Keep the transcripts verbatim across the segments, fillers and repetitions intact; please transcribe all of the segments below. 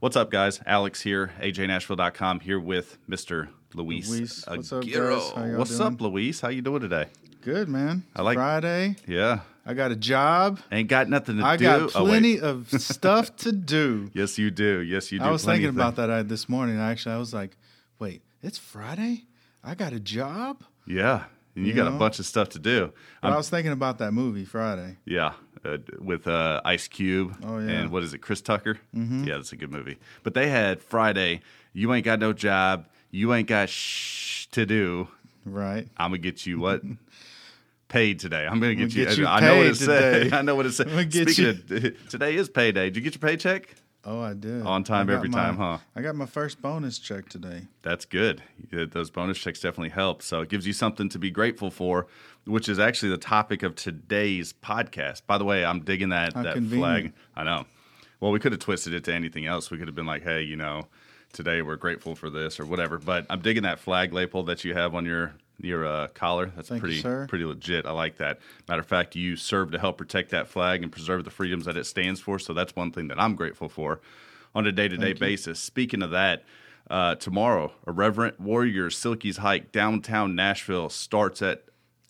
What's up, guys? Alex here, A J Nashville dot com, here with Mister Luis, Luis Aguero. What's up, what's up, Luis? How you doing today? Good, man. It's I like Friday. Yeah. I got a job. Ain't got nothing to I do. I got plenty oh, of stuff to do. Yes, you do. Yes, you do. I was thinking about that I, this morning. Actually, I was like, wait, it's Friday? I got a job? Yeah. And you, you got know? a bunch of stuff to do. I was thinking about that movie, Friday. Yeah. Uh, with uh, Ice Cube oh, yeah. and what is it, Chris Tucker? Mm-hmm. Yeah, that's a good movie. But they had Friday, you ain't got no job, you ain't got shh to do. Right. I'm going to get you what? Paid today. I'm going to get, get you. you I, know what it said. I know what it said. Speaking of, today is payday. Did you get your paycheck? Oh, I did. On time every my, time, huh? I got my first bonus check today. That's good. Those bonus checks definitely help. So it gives you something to be grateful for, which is actually the topic of today's podcast. By the way, I'm digging that, that flag. I know. Well, we could have twisted it to anything else. We could have been like, hey, you know, today we're grateful for this or whatever. But I'm digging that flag label that you have on your your uh, collar. That's Thank pretty you, sir. pretty legit. I like that. Matter of fact, you serve to help protect that flag and preserve the freedoms that it stands for. So that's one thing that I'm grateful for on a day-to-day Thank basis. You. Speaking of that, uh, tomorrow, Irreverent Warriors Silky's Hike downtown Nashville starts at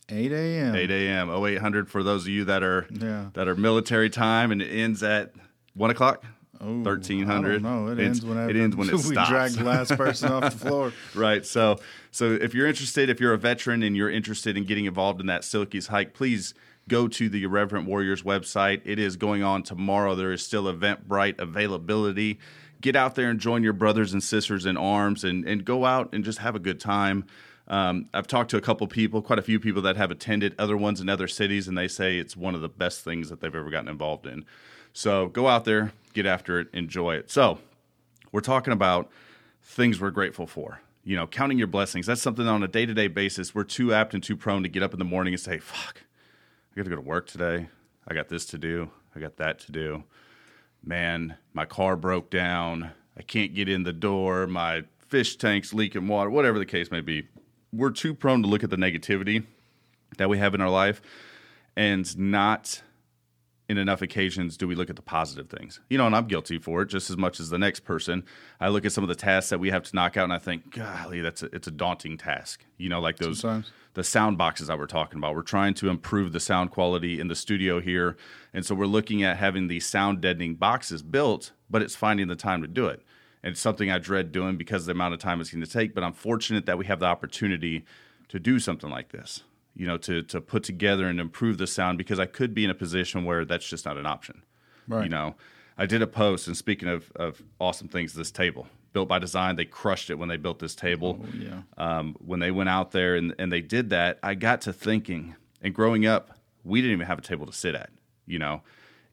eight a.m. eight a.m. oh eight hundred for those of you that are yeah. that are military time, and it ends at one o'clock. Oh, thirteen hundred. No, it, it ends whenever it ends when it we stops. Drag the last person off the floor. Right. So, so if you're interested, if you're a veteran and you're interested in getting involved in that Silky's Hike, please go to the Irreverent Warriors website. It is going on tomorrow. There is still Eventbrite availability. Get out there and join your brothers and sisters in arms, and and go out and just have a good time. Um, I've talked to a couple people, quite a few people that have attended, other ones in other cities, and they say it's one of the best things that they've ever gotten involved in. So go out there, get after it, enjoy it. So we're talking about things we're grateful for. You know, counting your blessings. That's something on a day-to-day basis we're too apt and too prone to get up in the morning and say, fuck, I got to go to work today. I got this to do. I got that to do. Man, my car broke down. I can't get in the door. My fish tank's leaking water, whatever the case may be. We're too prone to look at the negativity that we have in our life, and not in enough occasions do we look at the positive things. You know, and I'm guilty for it just as much as the next person. I look at some of the tasks that we have to knock out, and I think, golly, that's a, it's a daunting task. You know, like those Sometimes. the sound boxes that we're talking about. We're trying to improve the sound quality in the studio here, and so we're looking at having these sound deadening boxes built, but it's finding the time to do it. And it's something I dread doing because of the amount of time it's going to take. But I'm fortunate that we have the opportunity to do something like this, you know, to to put together and improve the sound, because I could be in a position where that's just not an option. Right. You know, I did a post, and speaking of, of awesome things, this table, Built by Design, they crushed it when they built this table. Oh, yeah. Um, when they went out there and, and they did that, I got to thinking, and growing up, we didn't even have a table to sit at, you know.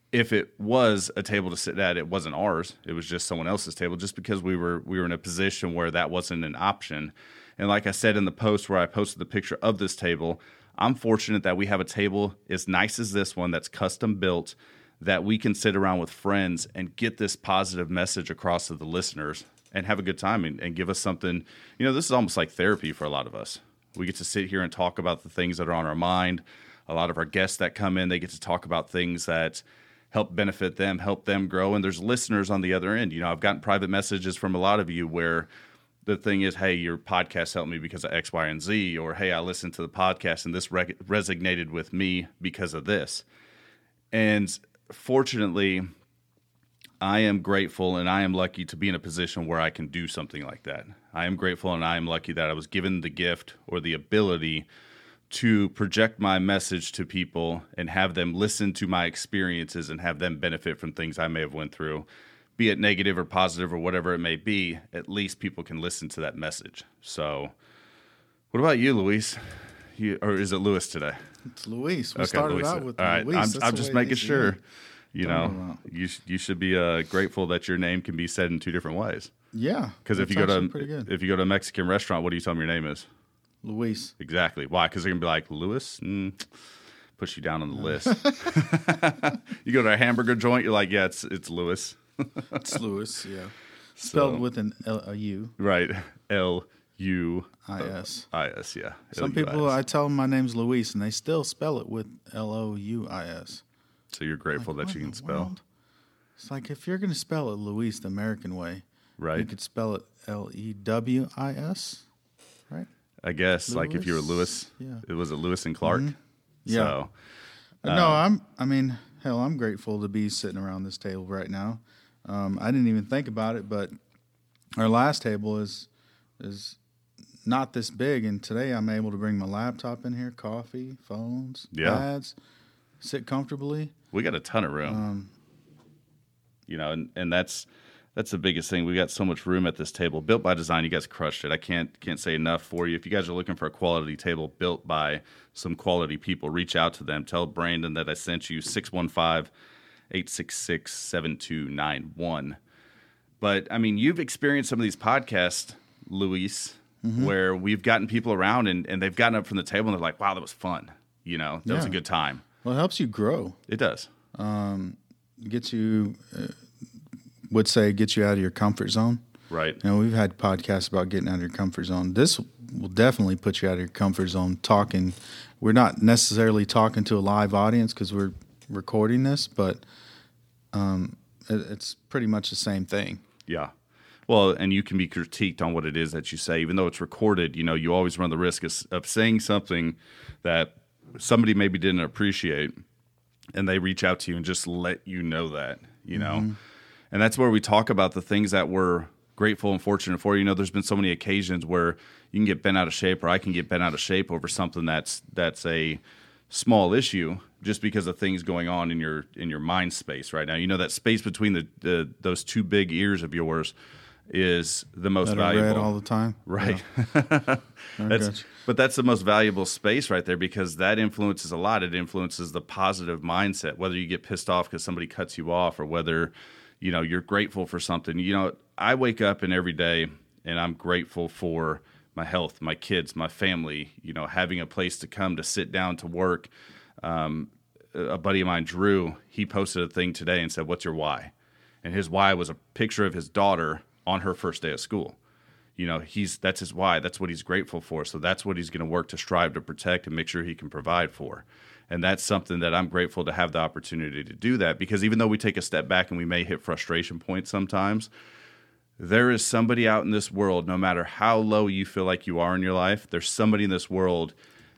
If it was a table to sit at, it wasn't ours. It was just someone else's table, just because we were we were in a position where that wasn't an option. And like I said in the post where I posted the picture of this table, I'm fortunate that we have a table as nice as this one that's custom built, that we can sit around with friends and get this positive message across to the listeners and have a good time, and, and give us something. You know, this is almost like therapy for a lot of us. We get to sit here and talk about the things that are on our mind. A lot of our guests that come in, they get to talk about things that help benefit them, help them grow. And there's listeners on the other end. You know, I've gotten private messages from a lot of you where the thing is, hey, your podcast helped me because of X, Y, and Z, or hey, I listened to the podcast and this re- resonated with me because of this. And fortunately, I am grateful and I am lucky to be in a position where I can do something like that. I am grateful and I am lucky that I was given the gift or the ability to project my message to people and have them listen to my experiences and have them benefit from things I may have went through, be it negative or positive or whatever it may be. At least people can listen to that message. So what about you, Luis? You, or is it Luis today? It's Luis. We okay, started Luis. out with All right. Luis. I'm, I'm just making sure, mean. you Don't know, you, you should be uh, grateful that your name can be said in two different ways. Yeah. Because if you go to if you go to a Mexican restaurant, what do you tell them your name is? Luis. Exactly. Why? Because they're going to be like, Luis, mm, push you down on the list. You go to a hamburger joint, you're like, yeah, it's it's Luis. It's Luis, yeah. Spelled so, with an L, a U. Right. L U I S. I S, yeah. Some L U I S. People, I tell them my name's Luis, and they still spell it with L O U I S. So you're grateful like, that you can spell? It's like if you're going to spell it Luis the American way, right? You could spell it L E W I S, right? I guess, Lewis? Like if you were Lewis, yeah. It was a Lewis and Clark. Mm-hmm. Yeah. So, uh, no, I'm, I mean, hell, I'm grateful to be sitting around this table right now. Um, I didn't even think about it, but our last table is is not this big, and today I'm able to bring my laptop in here, coffee, phones, yeah. pads, sit comfortably. We got a ton of room. Um, you know, and, and that's that's the biggest thing. We got so much room at this table. Built by Design, you guys crushed it. I can't can't say enough for you. If you guys are looking for a quality table built by some quality people, reach out to them. Tell Brandon that I sent you, six one five, eight six six, seven two nine one. But, I mean, you've experienced some of these podcasts, Luis, mm-hmm. where we've gotten people around and, and they've gotten up from the table and they're like, wow, that was fun. You know, that yeah. was a good time. Well, it helps you grow. It does. Um, gets you, uh, would say, gets you out of your comfort zone. Right. You know, we've had podcasts about getting out of your comfort zone. This will definitely put you out of your comfort zone talking. We're not necessarily talking to a live audience because we're recording this, but um, it, it's pretty much the same thing. Yeah. Well, and you can be critiqued on what it is that you say. Even though it's recorded, you know, you always run the risk of, of saying something that somebody maybe didn't appreciate, and they reach out to you and just let you know that, you know, mm-hmm. and that's where we talk about the things that we're grateful and fortunate for. You know, there's been so many occasions where you can get bent out of shape, or I can get bent out of shape over something that's, that's a small issue just because of things going on in your, in your mind space right now. You know, that space between the, the those two big ears of yours is the most that valuable. Red all the time. Right. Yeah. that's, but that's the most valuable space right there, because that influences a lot. It influences the positive mindset, whether you get pissed off because somebody cuts you off or whether, you know, you're grateful for something. You know, I wake up and every day and I'm grateful for my health, my kids, my family, you know, having a place to come to sit down to work. Um, a buddy of mine, Drew, he posted a thing today and said, "What's your why?" And his why was a picture of his daughter on her first day of school. You know, he's that's his why. That's what he's grateful for. So that's what he's going to work to strive to protect and make sure he can provide for. And that's something that I'm grateful to have the opportunity to do that, because even though we take a step back and we may hit frustration points sometimes, there is somebody out in this world, no matter how low you feel like you are in your life, there's somebody in this world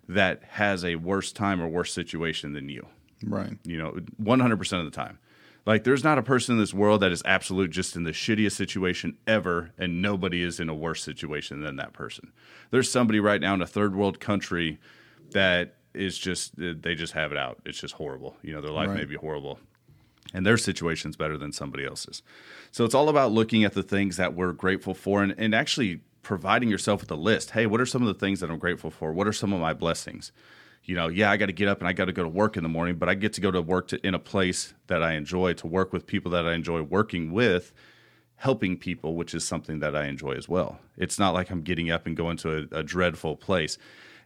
that has a worse time or worse situation than you. Right. You know, one hundred percent of the time. Like, there's not a person in this world that is absolute just in the shittiest situation ever, and nobody is in a worse situation than that person. There's somebody right now in a third world country that is just, they just have it out. It's just horrible. You know, their life right. may be horrible, and their situation's better than somebody else's. So it's all about looking at the things that we're grateful for and, and actually providing yourself with a list. Hey, what are some of the things that I'm grateful for? What are some of my blessings? You know, yeah, I got to get up and I got to go to work in the morning, but I get to go to work to, in a place that I enjoy, to work with people that I enjoy working with, helping people, which is something that I enjoy as well. It's not like I'm getting up and going to a, a dreadful place.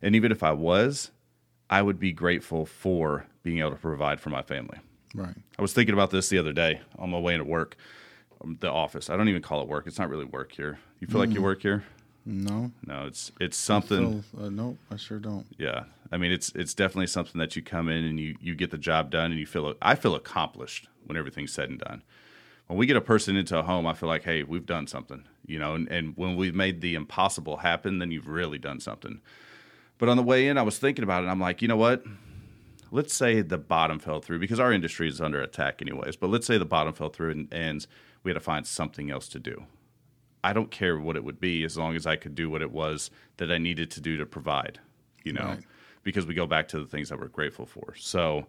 And even if I was, I would be grateful for being able to provide for my family. Right. I was thinking about this the other day on my way into work, the office. I don't even call it work. It's not really work here. You feel mm. like you work here? No, no, it's it's something. I feel, uh, no, I sure don't. Yeah, I mean, it's it's definitely something that you come in and you you get the job done, and you feel. I feel accomplished when everything's said and done. When we get a person into a home, I feel like, hey, we've done something, you know. And, and when we've made the impossible happen, then you've really done something. But on the way in, I was thinking about it, and I'm like, you know what? Let's say the bottom fell through, because our industry is under attack anyways. But let's say the bottom fell through, and, and we had to find something else to do. I don't care what it would be, as long as I could do what it was that I needed to do to provide, you know, right. because we go back to the things that we're grateful for. So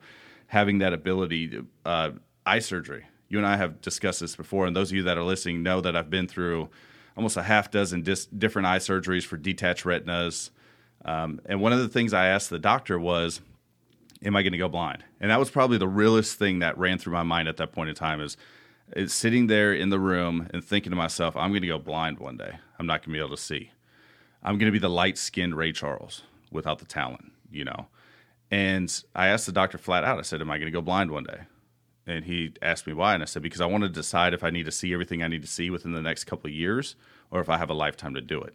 having that ability, to, uh, eye surgery, you and I have discussed this before. And those of you that are listening know that I've been through almost a half dozen dis- different eye surgeries for detached retinas. Um, and one of the things I asked the doctor was, am I going to go blind? And that was probably the realest thing that ran through my mind at that point in time is, It's sitting there in the room and thinking to myself, I'm going to go blind one day. I'm not going to be able to see. I'm going to be the light-skinned Ray Charles without the talent, you know. And I asked the doctor flat out. I said, am I going to go blind one day? And he asked me why. And I said, because I want to decide if I need to see everything I need to see within the next couple of years or if I have a lifetime to do it.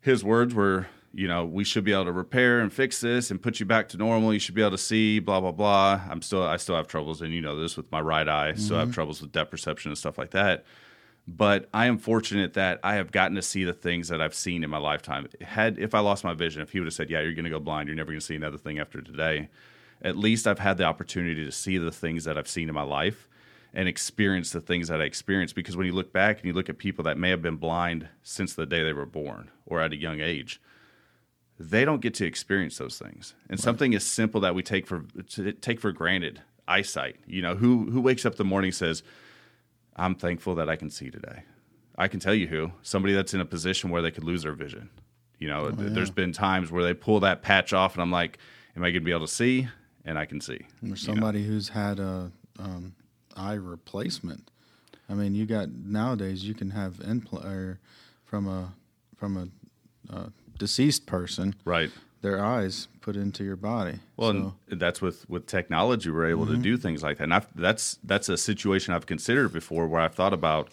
His words were, you know, we should be able to repair and fix this and put you back to normal. You should be able to see, blah, blah, blah. I'm still, I still have troubles. And you know this with my right eye. Mm-hmm. So I have troubles with depth perception and stuff like that. But I am fortunate that I have gotten to see the things that I've seen in my lifetime. Had, if I lost my vision, if he would have said, yeah, you're going to go blind, you're never going to see another thing after today. At least I've had the opportunity to see the things that I've seen in my life and experience the things that I experienced. Because when you look back and you look at people that may have been blind since the day they were born or at a young age, they don't get to experience those things. And right. something as simple that we take for take for granted, eyesight. You know, who who wakes up in the morning and says, I'm thankful that I can see today. I can tell you who. Somebody that's in a position where they could lose their vision. You know, oh, th- yeah. there's been times where they pull that patch off and I'm like, am I going to be able to see? And I can see. Or somebody you know? who's had a um, eye replacement. I mean, you got nowadays you can have impl- from a from a uh, deceased person, right? Their eyes put into your body. Well, so. and that's with, with technology we're able mm-hmm. to do things like that. And I've, that's that's a situation I've considered before where I've thought about,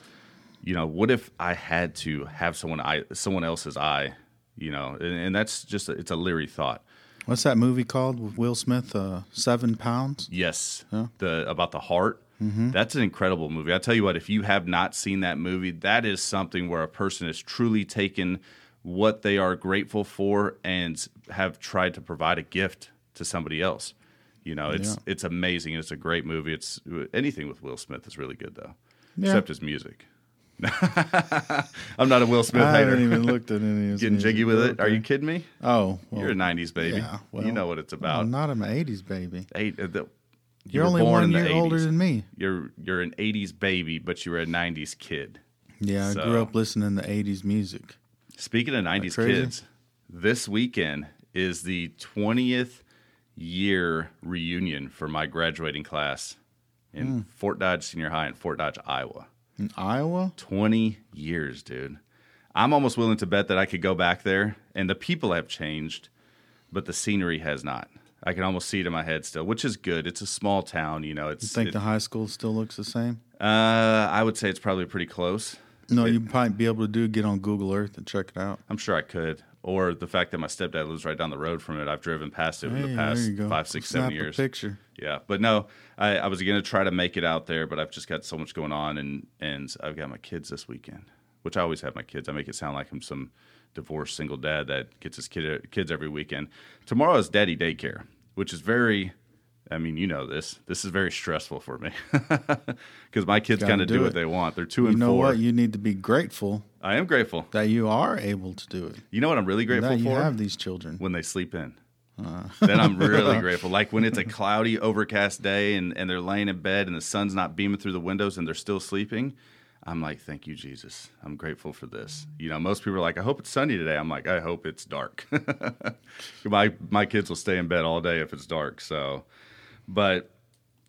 you know, what if I had to have someone eye, someone else's eye, you know? And, and that's just a, it's a leery thought. What's that movie called with Will Smith? Uh, Seven Pounds. Yes, huh? the about the heart. Mm-hmm. That's an incredible movie. I tell you what, if you have not seen that movie, that is something where a person is truly taken what they are grateful for and have tried to provide a gift to somebody else. You know, it's yeah. it's amazing. It's a great movie. It's anything with Will Smith is really good though, yeah. except his music. I'm not a Will Smith hater. I haven't even looked at any of his Getting music, jiggy with it. Okay. Are you kidding me? Oh, well, you're a nineties baby. Yeah, well, you know what it's about. I'm not an eighties baby. Eight, uh, the, you you're were only born one year older than me. You're you're an eighties baby, but you were a nineties kid. Yeah, so. I grew up listening to eighties music. Speaking of nineties kids, this weekend is the twentieth year reunion for my graduating class in mm. Fort Dodge Senior High in Fort Dodge, Iowa. In Iowa? twenty years, dude. I'm almost willing to bet that I could go back there, and the people have changed, but the scenery has not. I can almost see it in my head still, which is good. It's a small town, you know. It's, you think it, the high school still looks the same? Uh, I would say it's probably pretty close. No, you'd probably be able to do get on Google Earth and check it out. I'm sure I could. Or the fact that my stepdad lives right down the road from it. I've driven past it hey, in the past five, six, Snap seven years. A picture. Yeah. But no, I, I was going to try to make it out there, but I've just got so much going on, and, and I've got my kids this weekend, which I always have my kids. I make it sound like I'm some divorced single dad that gets his kid, kids every weekend. Tomorrow is daddy daycare, which is very... I mean, you know this. This is very stressful for me because my kids kind of do, do what they want. They're two you and four. You know what? You need to be grateful. I am grateful. That you are able to do it. You know what I'm really grateful that you for? You have these children. When they sleep in. Uh. Then I'm really grateful. Like when it's a cloudy, overcast day and, and they're laying in bed and the sun's not beaming through the windows and they're still sleeping, I'm like, thank you, Jesus. I'm grateful for this. You know, most people are like, I hope it's sunny today. I'm like, I hope it's dark. my My kids will stay in bed all day if it's dark, so... But,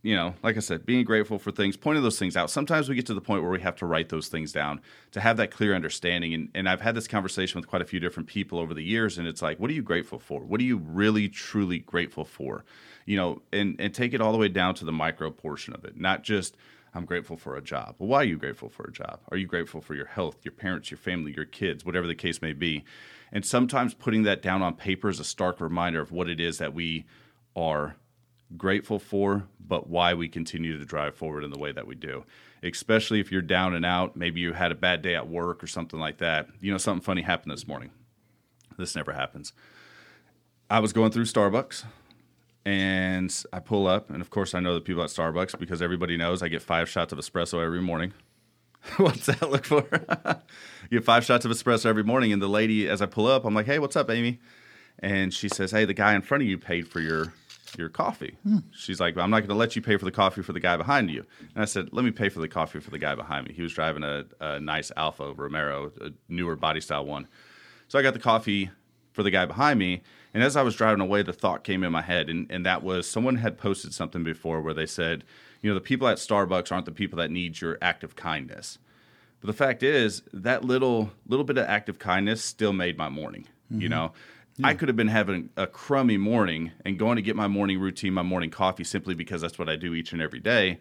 you know, like I said, being grateful for things, pointing those things out. Sometimes we get to the point where we have to write those things down to have that clear understanding. And, and I've had this conversation with quite a few different people over the years. And it's like, what are you grateful for? What are you really, truly grateful for? You know, and, and take it all the way down to the micro portion of it, not just I'm grateful for a job. Well, why are you grateful for a job? Are you grateful for your health, your parents, your family, your kids, whatever the case may be? And sometimes putting that down on paper is a stark reminder of what it is that we are grateful for, but why we continue to drive forward in the way that we do, especially if you're down and out. Maybe you had a bad day at work or something like that. You know, something funny happened this morning. This never happens. I was going through Starbucks and I pull up, and of course I know the people at Starbucks because everybody knows I get five shots of espresso every morning. What's that look for? You get five shots of espresso every morning, and the lady, as I pull up, I'm like, hey, what's up, Amy? And she says, hey, the guy in front of you paid for your your coffee. Hmm. She's like, I'm not going to let you pay for the coffee for the guy behind you. And I said, let me pay for the coffee for the guy behind me. He was driving a, a nice Alfa Romeo, a newer body style one. So I got the coffee for the guy behind me. And as I was driving away, the thought came in my head. And, and that was, someone had posted something before where they said, you know, the people at Starbucks aren't the people that need your act of kindness. But the fact is that little, little bit of act of kindness still made my morning, mm-hmm. you know? Yeah. I could have been having a crummy morning and going to get my morning routine, my morning coffee, simply because that's what I do each and every day.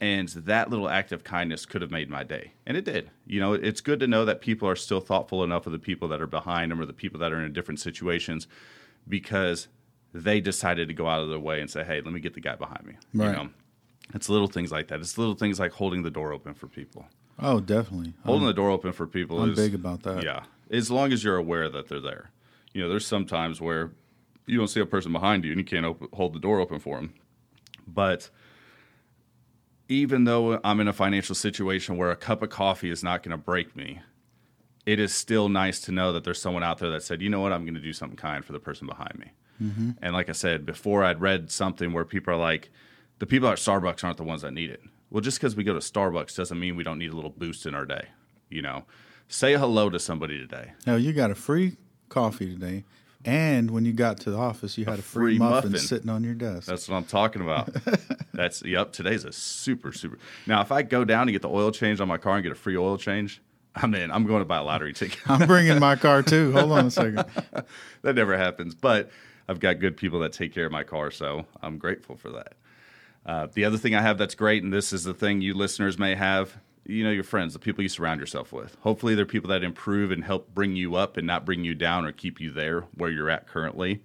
And that little act of kindness could have made my day. And it did. You know, it's good to know that people are still thoughtful enough of the people that are behind them or the people that are in different situations, because they decided to go out of their way and say, hey, let me get the guy behind me. Right. You know, it's little things like that. It's little things like holding the door open for people. Oh, definitely. Holding I'm, the door open for people. I'm is, big about that. Yeah. As long as you're aware that they're there. You know, there's some times where you don't see a person behind you and you can't open, hold the door open for them. But even though I'm in a financial situation where a cup of coffee is not going to break me, it is still nice to know that there's someone out there that said, you know what, I'm going to do something kind for the person behind me. Mm-hmm. And like I said, before I'd read something where people are like, the people at Starbucks aren't the ones that need it. Well, just because we go to Starbucks doesn't mean we don't need a little boost in our day. You know, say hello to somebody today. Now, you got a free coffee today. And when you got to the office, you had a, a free, free muffin, muffin sitting on your desk. That's what I'm talking about. That's yep. Today's a super, super. Now, if I go down and get the oil change on my car and get a free oil change, I'm in. I'm going to buy a lottery ticket. I'm bringing my car, too. Hold on a second. That never happens. But I've got good people that take care of my car, so I'm grateful for that. Uh, the other thing I have that's great, and this is the thing you listeners may have, you know, your friends, the people you surround yourself with. Hopefully they're people that improve and help bring you up and not bring you down or keep you there where you're at currently.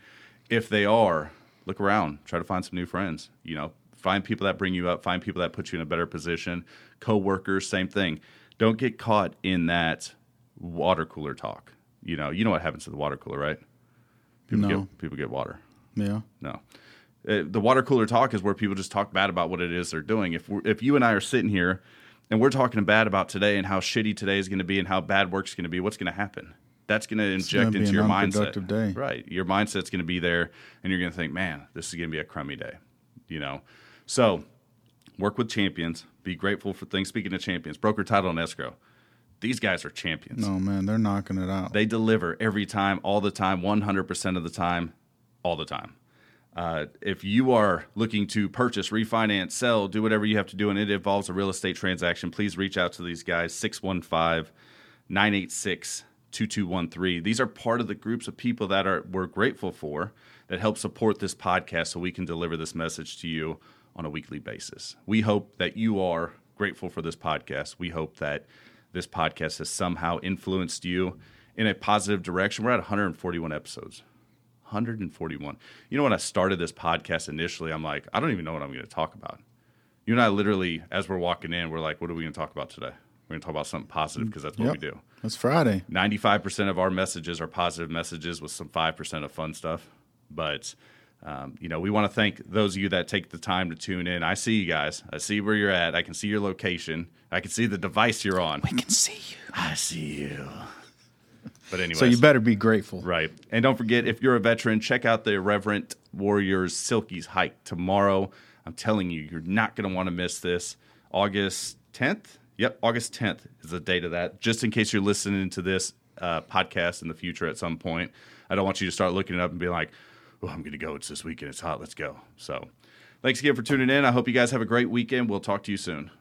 If they are, look around, try to find some new friends, you know, find people that bring you up, find people that put you in a better position. Coworkers, same thing. Don't get caught in that water cooler talk. You know, you know what happens to the water cooler, right? People no. Get, people get water. Yeah. No. It, the water cooler talk is where people just talk bad about what it is they're doing. If we're, if you and I are sitting here and we're talking bad about today and how shitty today is going to be and how bad work's going to be, what's going to happen? That's going to inject into your mindset. Day. Right. Your mindset's going to be there, and you're going to think, man, this is going to be a crummy day, you know? So work with champions. Be grateful for things. Speaking of champions, Broker, Title, and Escrow. These guys are champions. No, man, they're knocking it out. They deliver every time, all the time, one hundred percent of the time, all the time. Uh, if you are looking to purchase, refinance, sell, do whatever you have to do, and it involves a real estate transaction, please reach out to these guys, six one five, nine eight six, two two one three. These are part of the groups of people that are we're grateful for that help support this podcast so we can deliver this message to you on a weekly basis. We hope that you are grateful for this podcast. We hope that this podcast has somehow influenced you in a positive direction. We're at one hundred forty-one episodes. one hundred forty-one. You know, when I started this podcast initially, I'm like, I don't even know what I'm going to talk about. You and I literally, as we're walking in, we're like, what are we going to talk about today? We're going to talk about something positive because that's what yep. we do. That's Friday. ninety-five percent of our messages are positive messages with some five percent of fun stuff. But, um, you know, we want to thank those of you that take the time to tune in. I see you guys. I see where you're at. I can see your location. I can see the device you're on. We can see you. I see you. But anyway, so you better be grateful. Right. And don't forget, if you're a veteran, check out the Irreverent Warriors Silkies hike tomorrow. I'm telling you, you're not going to want to miss this. August tenth? Yep, August tenth is the date of that. Just in case you're listening to this uh, podcast in the future at some point. I don't want you to start looking it up and be like, oh, I'm going to go. It's this weekend. It's hot. Let's go. So thanks again for tuning in. I hope you guys have a great weekend. We'll talk to you soon.